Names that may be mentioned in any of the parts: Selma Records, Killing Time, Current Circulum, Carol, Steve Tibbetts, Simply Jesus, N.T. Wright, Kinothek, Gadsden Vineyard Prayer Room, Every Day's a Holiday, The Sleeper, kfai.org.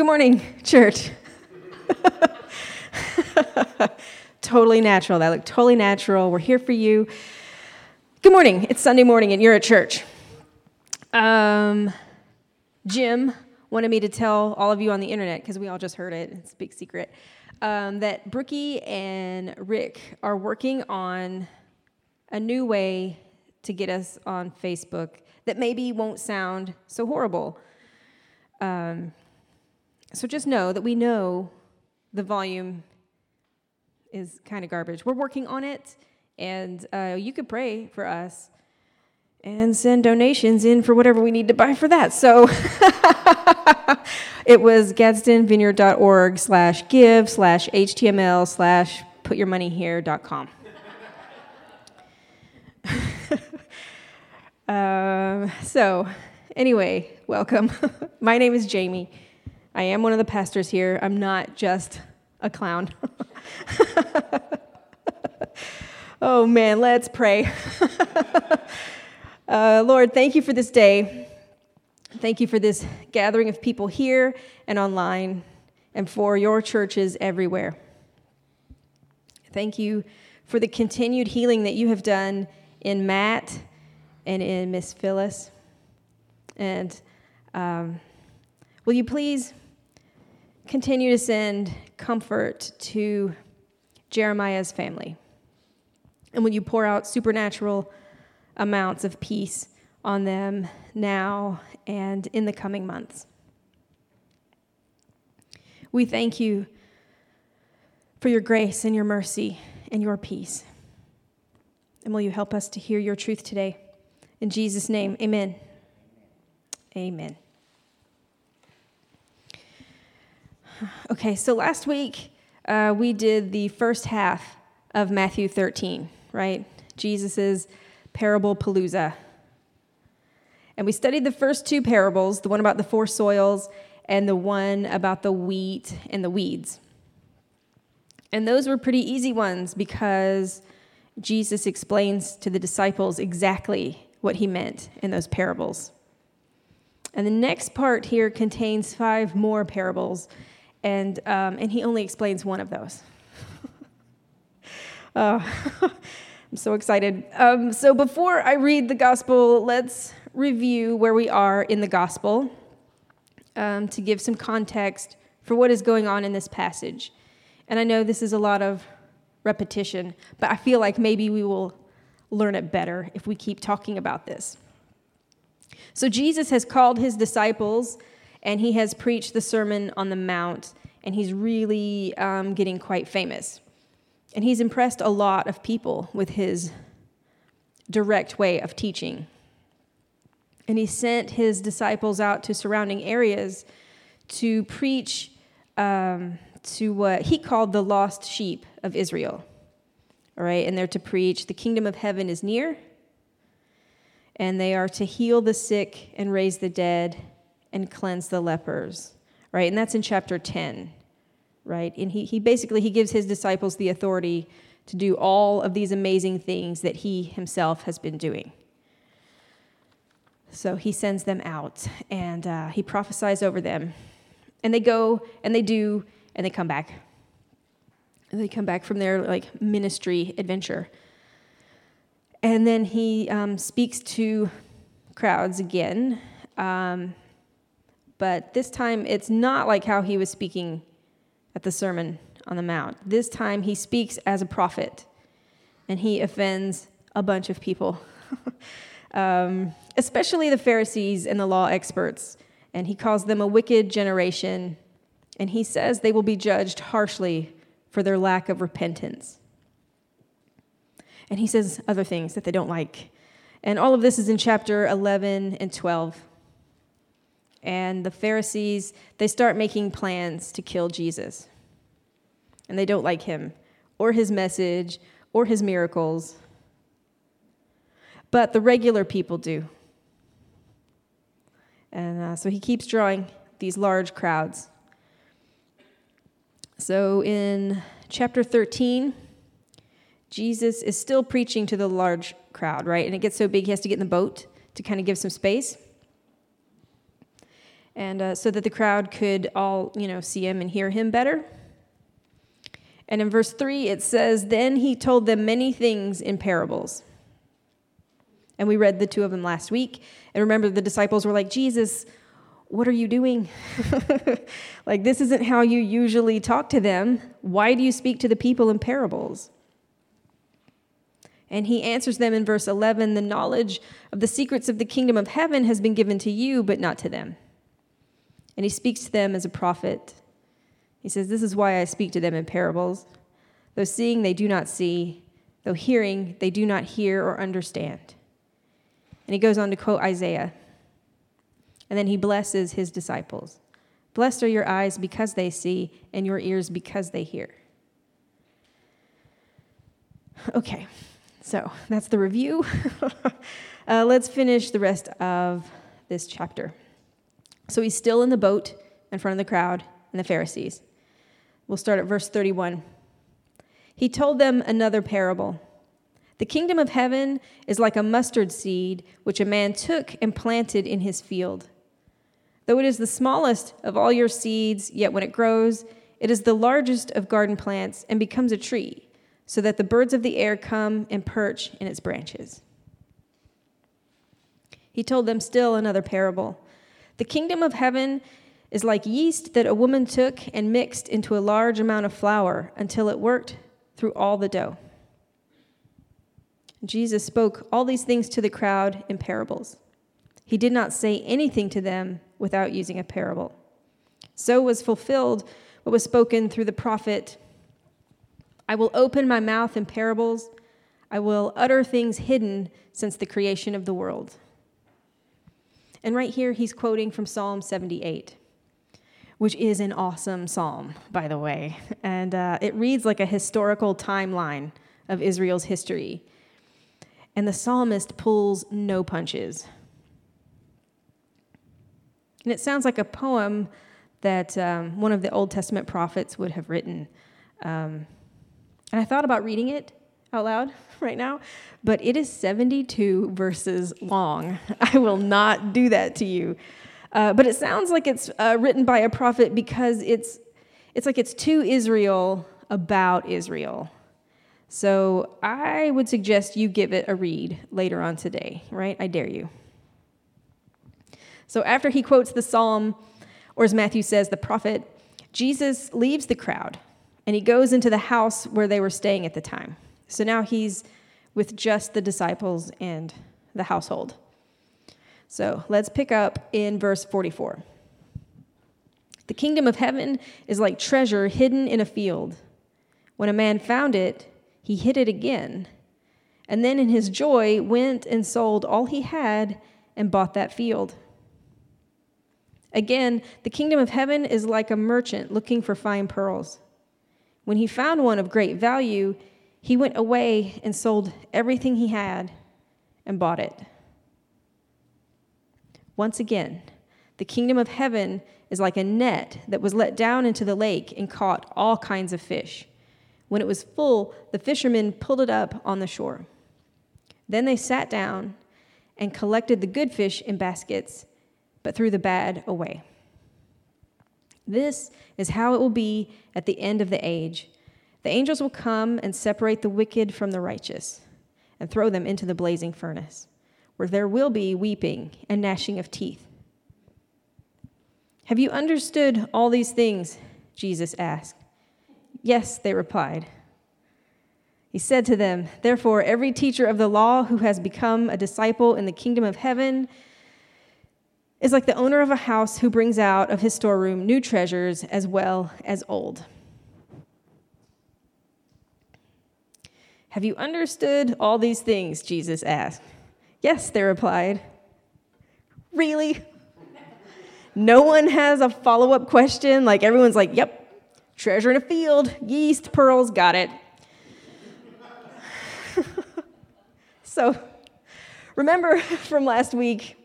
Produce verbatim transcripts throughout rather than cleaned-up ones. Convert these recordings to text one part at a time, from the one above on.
Good morning, church. Totally natural. That looked totally natural. We're here for you. Good morning. It's Sunday morning, and you're at church. Um, Jim wanted me to tell all of you on the internet, because we all just heard it. It's a big secret, um, that Brookie and Rick are working on a new way to get us on Facebook that maybe won't sound so horrible. Um, so just know that we know the volume is kind of garbage. We're working on it, and uh, you could pray for us and send donations in for whatever we need to buy for that. So it was gadsden vineyard dot org slash give slash html slash put your money here dot com. um, so anyway, welcome. My name is Jamie. I am one of the pastors here. I'm not just a clown. Oh, man, let's pray. Uh, Lord, thank you for this day. Thank you for this gathering of people here and online and for your churches everywhere. Thank you for the continued healing that you have done in Matt and in Miss Phyllis. And um, will you please continue to send comfort to Jeremiah's family? And will you pour out supernatural amounts of peace on them now and in the coming months? We thank you for your grace and your mercy and your peace. And will you help us to hear your truth today? In Jesus' name, amen. Amen. Okay, so last week uh, we did the first half of Matthew thirteen, right? Jesus's parable palooza. And we studied the first two parables, the one about the four soils and the one about the wheat and the weeds. And those were pretty easy ones because Jesus explains to the disciples exactly what he meant in those parables. And the next part here contains five more parables, and um, and he only explains one of those. uh, I'm so excited. Um, so before I read the gospel, let's review where we are in the gospel um, to give some context for what is going on in this passage. And I know this is a lot of repetition, but I feel like maybe we will learn it better if we keep talking about this. So Jesus has called his disciples, and he has preached the Sermon on the Mount, and he's really um, getting quite famous. And he's impressed a lot of people with his direct way of teaching. And he sent his disciples out to surrounding areas to preach um, to what he called the lost sheep of Israel. All right, and they're to preach, the kingdom of heaven is near, and they are to heal the sick and raise the dead and cleanse the lepers. Right, and that's in chapter ten. Right, and he, he basically, he gives his disciples the authority to do all of these amazing things that he himself has been doing. So he sends them out, and uh, he prophesies over them. And they go, and they do, and they come back. And they come back from their like ministry adventure. And then he um, speaks to crowds again. Um, but this time, it's not like how he was speaking at the Sermon on the Mount. This time he speaks as a prophet, and he offends a bunch of people, um, especially the Pharisees and the law experts, and he calls them a wicked generation, and he says they will be judged harshly for their lack of repentance. And he says other things that they don't like. And all of this is in chapter eleven and twelve. And the Pharisees, they start making plans to kill Jesus. And they don't like him, or his message, or his miracles. But the regular people do. And uh, so he keeps drawing these large crowds. So in chapter thirteen, Jesus is still preaching to the large crowd, right? And it gets so big he has to get in the boat to kind of give some space. and uh, so that the crowd could all, you know, see him and hear him better. And in verse three, it says, "Then he told them many things in parables." And we read the two of them last week. And remember, the disciples were like, "Jesus, what are you doing? Like, this isn't how you usually talk to them. Why do you speak to the people in parables?" And he answers them in verse eleven, "The knowledge of the secrets of the kingdom of heaven has been given to you, but not to them." And he speaks to them as a prophet. He says, "This is why I speak to them in parables. Though seeing, they do not see. Though hearing, they do not hear or understand." And he goes on to quote Isaiah. And then he blesses his disciples. "Blessed are your eyes because they see, and your ears because they hear." Okay, so that's the review. uh, let's finish the rest of this chapter. So he's still in the boat in front of the crowd and the Pharisees. We'll start at verse thirty-one. "He told them another parable. The kingdom of heaven is like a mustard seed, which a man took and planted in his field. Though it is the smallest of all your seeds, yet when it grows, it is the largest of garden plants and becomes a tree, so that the birds of the air come and perch in its branches." He told them still another parable. "The kingdom of heaven is like yeast that a woman took and mixed into a large amount of flour until it worked through all the dough." Jesus spoke all these things to the crowd in parables. He did not say anything to them without using a parable. So was fulfilled what was spoken through the prophet, "I will open my mouth in parables. I will utter things hidden since the creation of the world." And right here, he's quoting from Psalm seventy-eight, which is an awesome psalm, by the way. And uh, it reads like a historical timeline of Israel's history. And the psalmist pulls no punches. And it sounds like a poem that um, one of the Old Testament prophets would have written. Um, and I thought about reading it out loud right now, but it is seventy-two verses long. I will not do that to you. Uh, but it sounds like it's uh, written by a prophet because it's it's like it's to Israel about Israel. So I would suggest you give it a read later on today, right? I dare you. So after he quotes the psalm, or as Matthew says, the prophet, Jesus leaves the crowd, and he goes into the house where they were staying at the time. So now he's with just the disciples and the household. So let's pick up in verse forty-four. "The kingdom of heaven is like treasure hidden in a field. When a man found it, he hid it again, and then in his joy went and sold all he had and bought that field. Again, the kingdom of heaven is like a merchant looking for fine pearls. When he found one of great value, he went away and sold everything he had and bought it. Once again, the kingdom of heaven is like a net that was let down into the lake and caught all kinds of fish. When it was full, the fishermen pulled it up on the shore. Then they sat down and collected the good fish in baskets, but threw the bad away. This is how it will be at the end of the age. The angels will come and separate the wicked from the righteous and throw them into the blazing furnace, where there will be weeping and gnashing of teeth." "Have you understood all these things?" Jesus asked. "Yes," they replied. He said to them, "Therefore, every teacher of the law who has become a disciple in the kingdom of heaven is like the owner of a house who brings out of his storeroom new treasures as well as old." "Have you understood all these things?" Jesus asked. "Yes," they replied. Really? No one has a follow-up question? Like, everyone's like, "Yep. Treasure in a field, yeast, pearls, got it." So, remember from last week,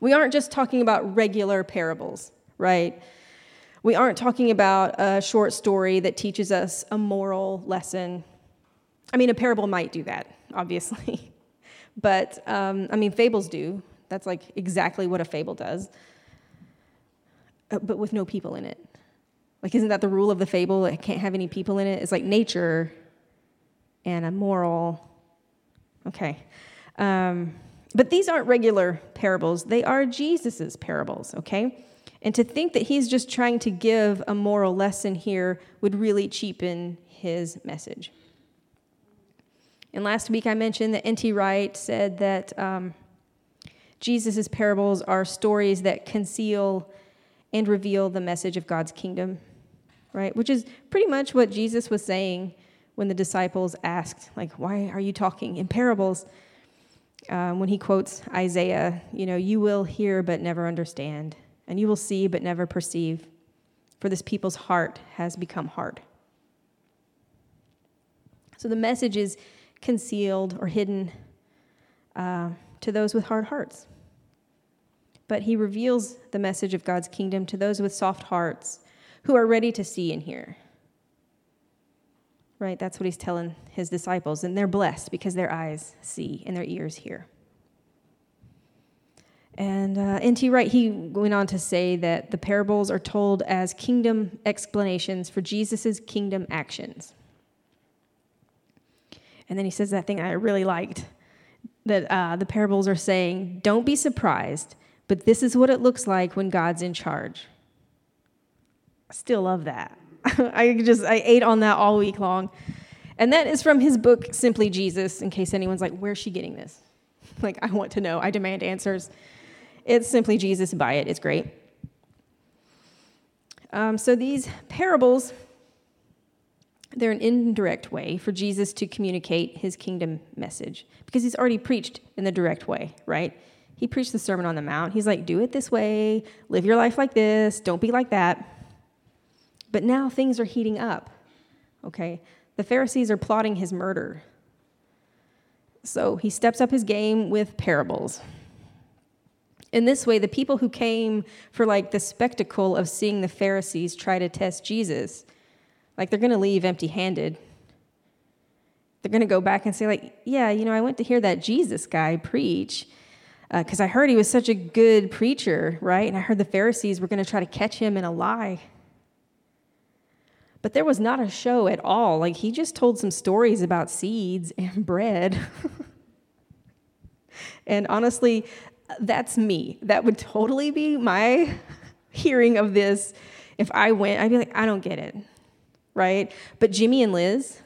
we aren't just talking about regular parables, right? We aren't talking about a short story that teaches us a moral lesson. I mean, a parable might do that, obviously. But, um, I mean, fables do. That's like exactly what a fable does. but with no people in it. Like, isn't that the rule of the fable? It can't have any people in it. It's like nature and a moral. Okay. Um, but these aren't regular parables. They are Jesus's parables, okay? And to think that he's just trying to give a moral lesson here would really cheapen his message. And last week I mentioned that N T Wright said that um, Jesus's parables are stories that conceal and reveal the message of God's kingdom, right? Which is pretty much what Jesus was saying when the disciples asked, like, why are you talking in parables? Um, when he quotes Isaiah, you know, you will hear but never understand, and you will see but never perceive, for this people's heart has become hard. So the message is concealed or hidden uh, to those with hard hearts. But he reveals the message of God's kingdom to those with soft hearts who are ready to see and hear. Right? That's what he's telling his disciples. And they're blessed because their eyes see and their ears hear. And uh, N T Wright, he went on to say that the parables are told as kingdom explanations for Jesus' kingdom actions. And then he says that thing I really liked, that uh, the parables are saying, don't be surprised, but this is what it looks like when God's in charge. I still love that. I just, I ate on that all week long. And that is from his book, Simply Jesus, in case anyone's like, where's she getting this? Like, I want to know. I demand answers. It's Simply Jesus. Buy it. It's great. Um, so these parables, they're an indirect way for Jesus to communicate his kingdom message, because he's already preached in the direct way, right? He preached the Sermon on the Mount. He's like, do it this way. Live your life like this. Don't be like that. But now things are heating up, okay? The Pharisees are plotting his murder. So he steps up his game with parables. In this way, the people who came for, like, the spectacle of seeing the Pharisees try to test Jesus, like, they're going to leave empty-handed. They're going to go back and say, like, yeah, you know, I went to hear that Jesus guy preach because uh, I heard he was such a good preacher, right? And I heard the Pharisees were going to try to catch him in a lie. But there was not a show at all. Like, he just told some stories about seeds and bread. And honestly, that's me. That would totally be my hearing of this. If I went, I'd be like, I don't get it. Right? But Jimmy and Liz,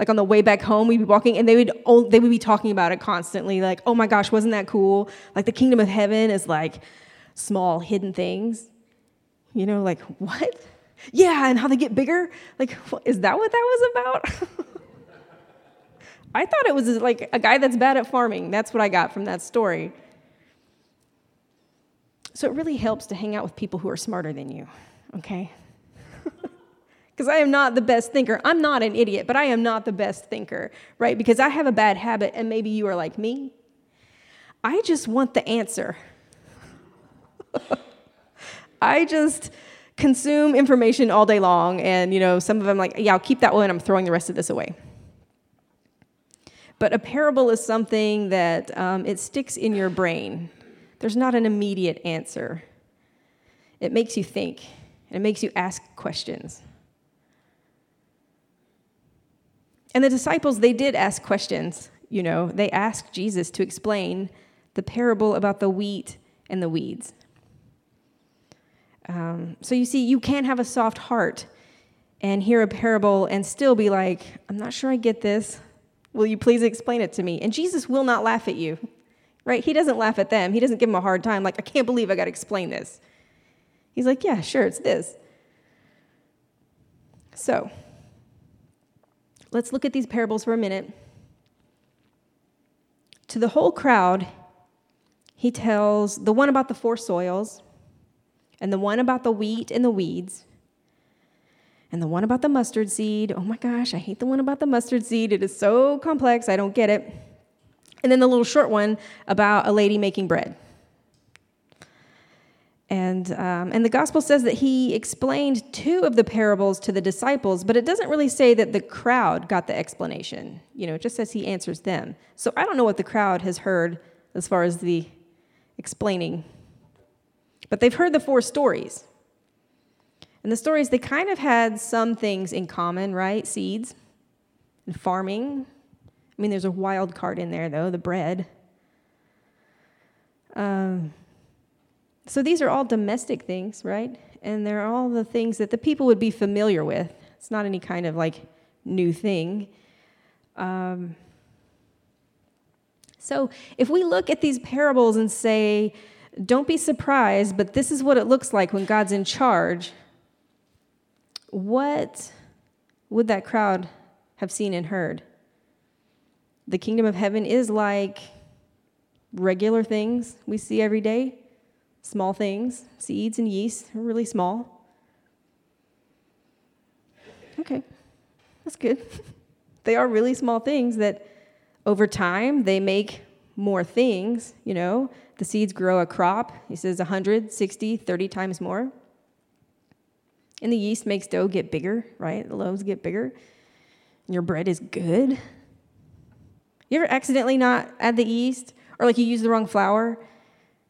like on the way back home, we'd be walking and they would oh, they would be talking about it constantly. Like, oh my gosh, wasn't that cool? Like, the kingdom of heaven is like small hidden things. You know, like, what? Yeah, and how they get bigger? Like, what, is that what that was about? I thought it was like a guy that's bad at farming. That's what I got from that story. So it really helps to hang out with people who are smarter than you, okay? Because I am not the best thinker. I'm not an idiot, but I am not the best thinker, right? Because I have a bad habit, and maybe you are like me. I just want the answer. I just consume information all day long, and, you know, some of them like, yeah, I'll keep that one. I'm throwing the rest of this away. But a parable is something that um, it sticks in your brain. There's not an immediate answer. It makes you think, and it makes you ask questions. And the disciples, they did ask questions, you know. They asked Jesus to explain the parable about the wheat and the weeds. Um, so you see, you can have a soft heart and hear a parable and still be like, I'm not sure I get this. Will you please explain it to me? And Jesus will not laugh at you, right? He doesn't laugh at them. He doesn't give them a hard time, like, I can't believe I got to explain this. He's like, yeah, sure, it's this. So let's look at these parables for a minute. To the whole crowd, he tells the one about the four soils, and the one about the wheat and the weeds, and the one about the mustard seed. Oh my gosh, I hate the one about the mustard seed. It is so complex, I don't get it. And then the little short one about a lady making bread. And um, and the gospel says that he explained two of the parables to the disciples, but it doesn't really say that the crowd got the explanation. You know, it just says he answers them. So I don't know what the crowd has heard as far as the explaining. But they've heard the four stories. And the stories, they kind of had some things in common, right? Seeds and farming. I mean, there's a wild card in there, though, the bread. Um, so these are all domestic things, right? And they're all the things that the people would be familiar with. It's not any kind of, like, new thing. Um, so if we look at these parables and say, don't be surprised, but this is what it looks like when God's in charge, what would that crowd have seen and heard? The kingdom of heaven is like regular things we see every day, small things, seeds and yeast are really small. Okay, that's good. They are really small things that over time they make more things, you know. The seeds grow a crop, he says one hundred, sixty, thirty times more. And the yeast makes dough get bigger, right? The loaves get bigger. And your bread is good. You ever accidentally not add the yeast? Or like you use the wrong flour,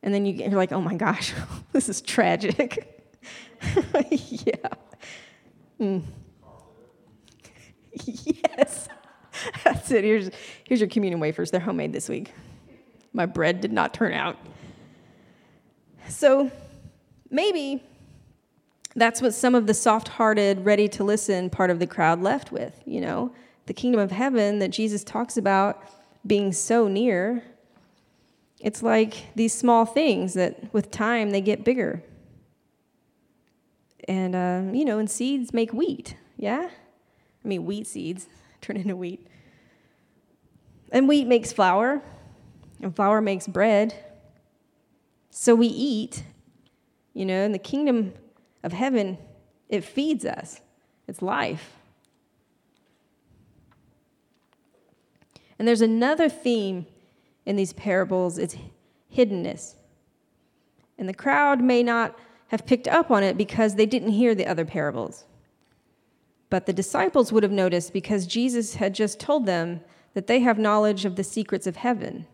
and then you get, you're like, oh my gosh, this is tragic. Yeah. Mm. Yes. That's it. Here's, here's your communion wafers. They're homemade this week. My bread did not turn out. So maybe that's what some of the soft-hearted, ready-to-listen part of the crowd left with, you know? The kingdom of heaven that Jesus talks about being so near, it's like these small things that with time they get bigger. And, uh, you know, and seeds make wheat, yeah? I mean, wheat seeds turn into wheat. And wheat makes flour, and flour makes bread. So we eat, you know, and the kingdom of heaven, it feeds us. It's life. And there's another theme in these parables. It's hiddenness. And the crowd may not have picked up on it because they didn't hear the other parables. But the disciples would have noticed because Jesus had just told them that they have knowledge of the secrets of heaven.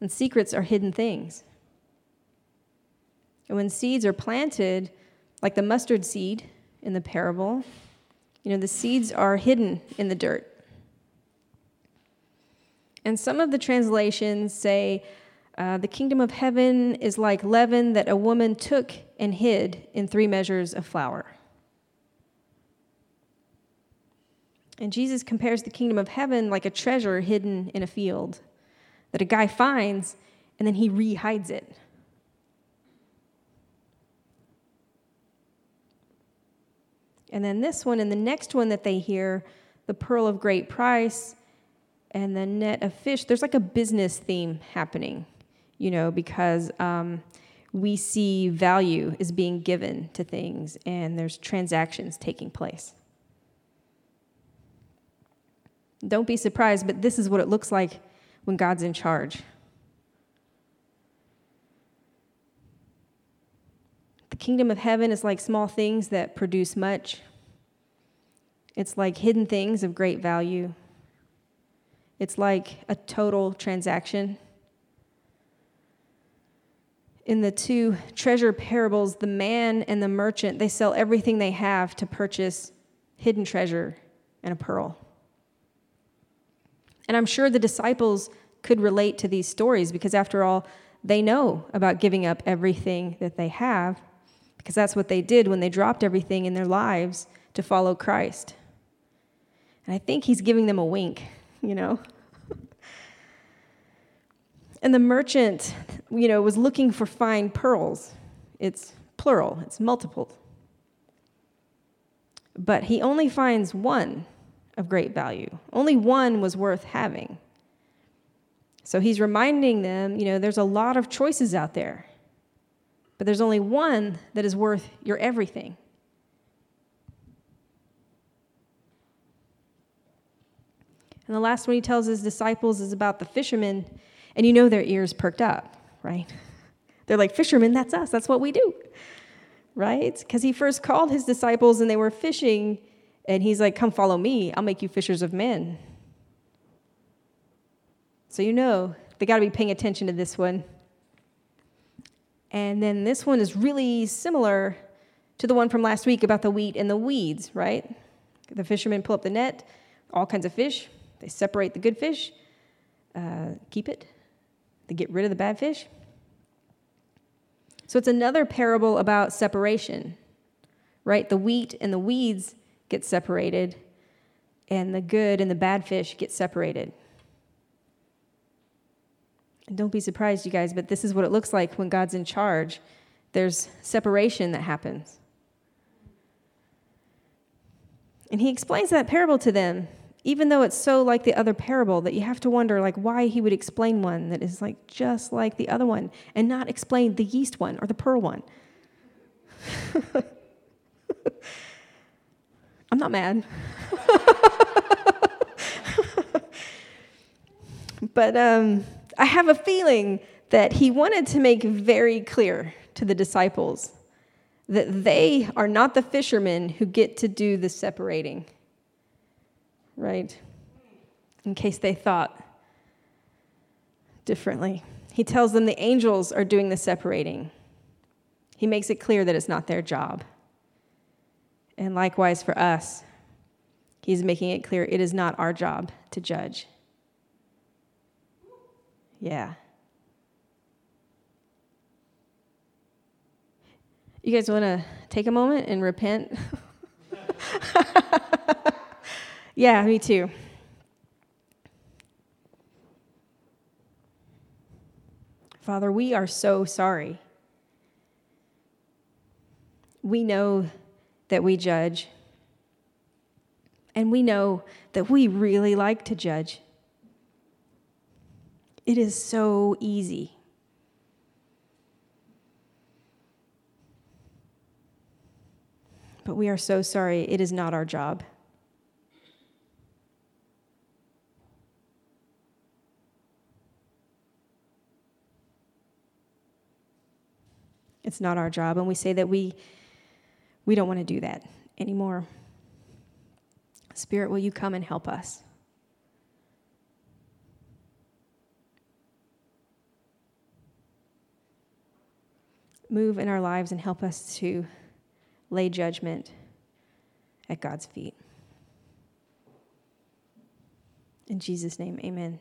And secrets are hidden things. And when seeds are planted, like the mustard seed in the parable, you know, the seeds are hidden in the dirt. And some of the translations say, uh, the kingdom of heaven is like leaven that a woman took and hid in three measures of flour. And Jesus compares the kingdom of heaven like a treasure hidden in a field that a guy finds and then he re-hides it. And then this one and the next one that they hear, the pearl of great price and the net of fish, there's like a business theme happening, you know, because um, we see value is being given to things and there's transactions taking place. Don't be surprised, but this is what it looks like when God's in charge. The kingdom of heaven is like small things that produce much. It's like hidden things of great value. It's like a total transaction. In the two treasure parables, the man and the merchant, they sell everything they have to purchase hidden treasure and a pearl. And I'm sure the disciples could relate to these stories because, after all, they know about giving up everything that they have, because that's what they did when they dropped everything in their lives to follow Christ. And I think he's giving them a wink, you know. And the merchant, you know, was looking for fine pearls. It's plural, it's multiple. But he only finds one of great value. Only one was worth having. So he's reminding them, you know, there's a lot of choices out there, but there's only one that is worth your everything. And the last one he tells his disciples is about the fishermen, and you know their ears perked up, right? They're like, fishermen, that's us, that's what we do, right? Because he first called his disciples and they were fishing, and he's like, come follow me, I'll make you fishers of men. So you know they got to be paying attention to this one. And then this one is really similar to the one from last week about the wheat and the weeds, right? The fishermen pull up the net, all kinds of fish. They separate the good fish, uh, keep it. They get rid of the bad fish. So it's another parable about separation, right? The wheat and the weeds get separated, and the good and the bad fish get separated. And don't be surprised, you guys, but this is what it looks like when God's in charge. There's separation that happens. And he explains that parable to them, even though it's so like the other parable that you have to wonder like why he would explain one that is like just like the other one and not explain the yeast one or the pearl one. I'm not mad. But um, I have a feeling that he wanted to make very clear to the disciples that they are not the fishermen who get to do the separating, right? In case they thought differently. He tells them the angels are doing the separating. He makes it clear that it's not their job. And likewise for us, he's making it clear it is not our job to judge. Yeah. You guys want to take a moment and repent? Yeah, me too. Father, we are so sorry. We know that we judge. And we know that we really like to judge. It is so easy. But we are so sorry. It is not our job. It's not our job. And we say that we we don't want to do that anymore. Spirit, will you come and help us? Move in our lives and help us to lay judgment at God's feet. In Jesus' name, amen.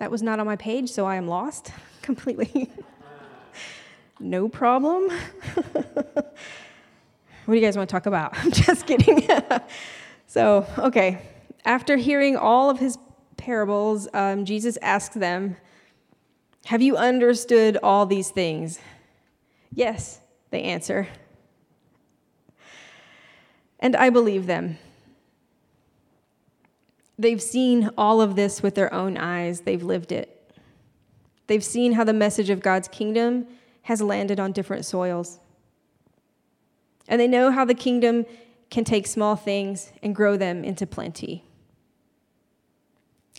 That was not on my page, so I am lost completely. No problem. What do you guys want to talk about? I'm just kidding. So, okay. After hearing all of his parables, um, Jesus asks them, have you understood all these things? Yes, they answer. And I believe them. They've seen all of this with their own eyes. They've lived it. They've seen how the message of God's kingdom has landed on different soils. And they know how the kingdom can take small things and grow them into plenty.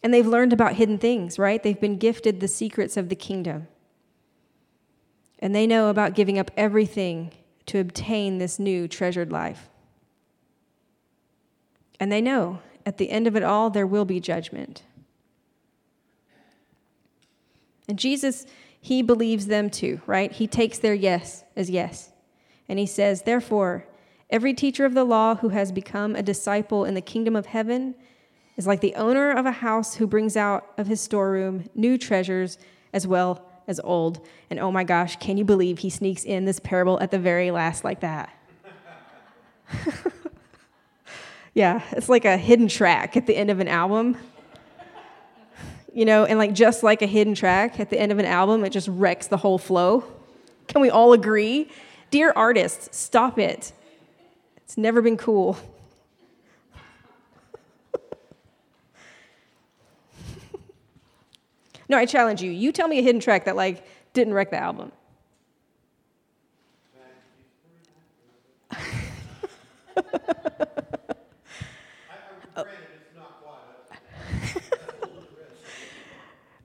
And they've learned about hidden things, right? They've been gifted the secrets of the kingdom. And they know about giving up everything to obtain this new treasured life. And they know at the end of it all, there will be judgment. And Jesus, he believes them too, right? He takes their yes as yes. And he says, therefore, every teacher of the law who has become a disciple in the kingdom of heaven is like the owner of a house who brings out of his storeroom new treasures as well as old. And oh my gosh, can you believe he sneaks in this parable at the very last like that? Yeah, it's like a hidden track at the end of an album. You know, and like just like a hidden track at the end of an album, it just wrecks the whole flow. Can we all agree? Dear artists, stop it. It's never been cool. No, I challenge you. You tell me a hidden track that like didn't wreck the album.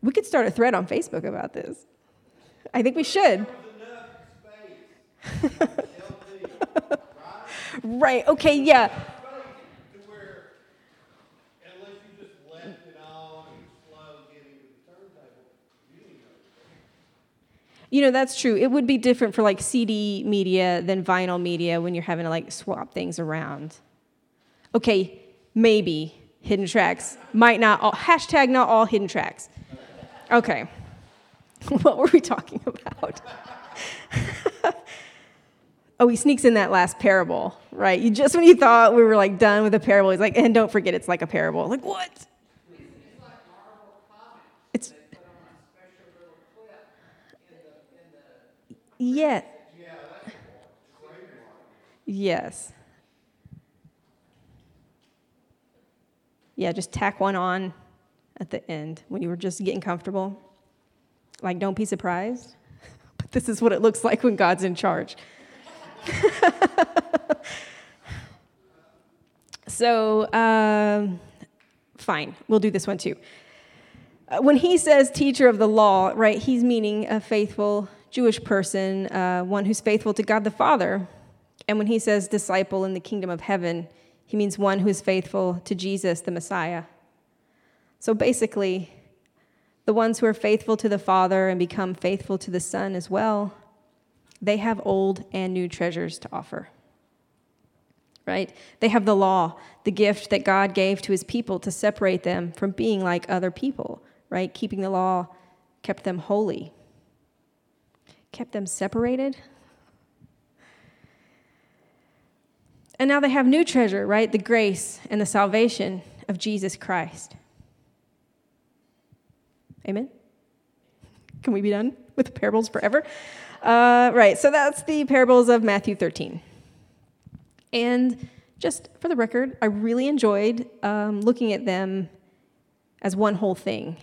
We could start a thread on Facebook about this. I think we should. Right, okay, yeah. You know, that's true. It would be different for like C D media than vinyl media when you're having to like swap things around. Okay, maybe hidden tracks. Might not all, hashtag not all hidden tracks. Okay. What were we talking about? Oh, he sneaks in that last parable, right? You just when you thought we were like done with a parable, he's like, and don't forget it's like a parable. Like, what? It's Yeah. Yes. Yeah, just tack one on at the end when you were just getting comfortable. Like, don't be surprised. But this is what it looks like when God's in charge. So, um, fine. We'll do this one too. When he says teacher of the law, right, he's meaning a faithful Jewish person, uh, one who's faithful to God the Father. And when he says disciple in the kingdom of heaven, he means one who is faithful to Jesus, the Messiah. So basically, the ones who are faithful to the Father and become faithful to the Son as well, they have old and new treasures to offer, right? They have the law, the gift that God gave to his people to separate them from being like other people, right? Keeping the law kept them holy, kept them separated. And now they have new treasure, right? The grace and the salvation of Jesus Christ. Amen? Can we be done with the parables forever? Uh, right, so that's the parables of Matthew thirteen. And just for the record, I really enjoyed um, looking at them as one whole thing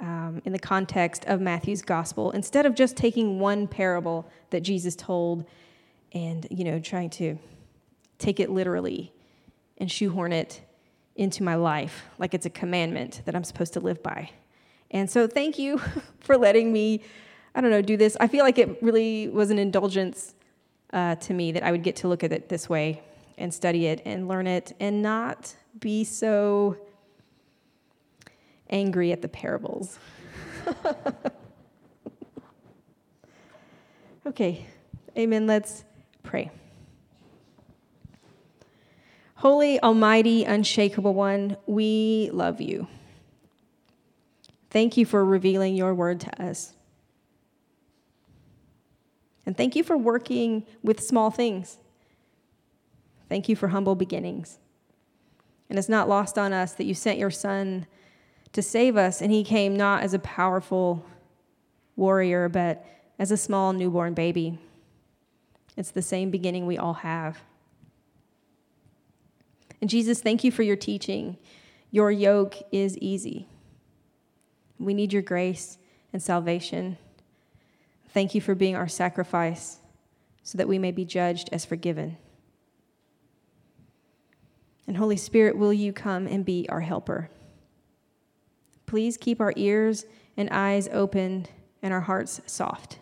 um, in the context of Matthew's gospel, instead of just taking one parable that Jesus told and, you know, trying to take it literally and shoehorn it into my life like it's a commandment that I'm supposed to live by. And so thank you for letting me, I don't know, do this. I feel like it really was an indulgence uh, to me that I would get to look at it this way and study it and learn it and not be so angry at the parables. Okay, amen. Let's pray. Holy, almighty, unshakable one, we love you. Thank you for revealing your word to us. And thank you for working with small things. Thank you for humble beginnings. And it's not lost on us that you sent your Son to save us, and he came not as a powerful warrior, but as a small newborn baby. It's the same beginning we all have. And Jesus, thank you for your teaching. Your yoke is easy. We need your grace and salvation. Thank you for being our sacrifice so that we may be judged as forgiven. And Holy Spirit, will you come and be our helper? Please keep our ears and eyes opened and our hearts soft.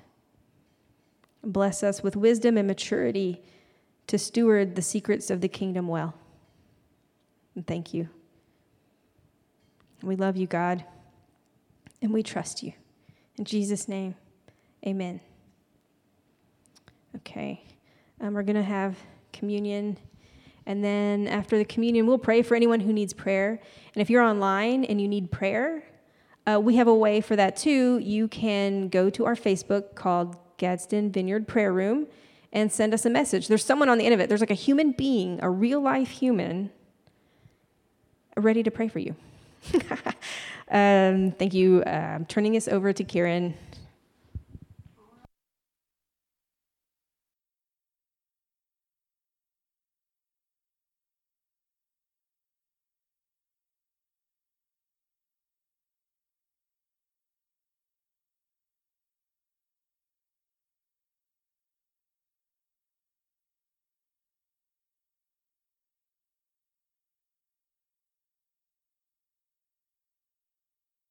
Bless us with wisdom and maturity to steward the secrets of the kingdom well. And thank you. We love you, God, and we trust you. In Jesus' name, amen. Okay, um, we're going to have communion, and then after the communion, we'll pray for anyone who needs prayer. And if you're online and you need prayer, uh, we have a way for that too. You can go to our Facebook called Gadsden Vineyard Prayer Room and send us a message. There's someone on the end of it. There's like a human being, a real-life human, ready to pray for you. um, thank you. Uh, I'm turning this over to Kieran.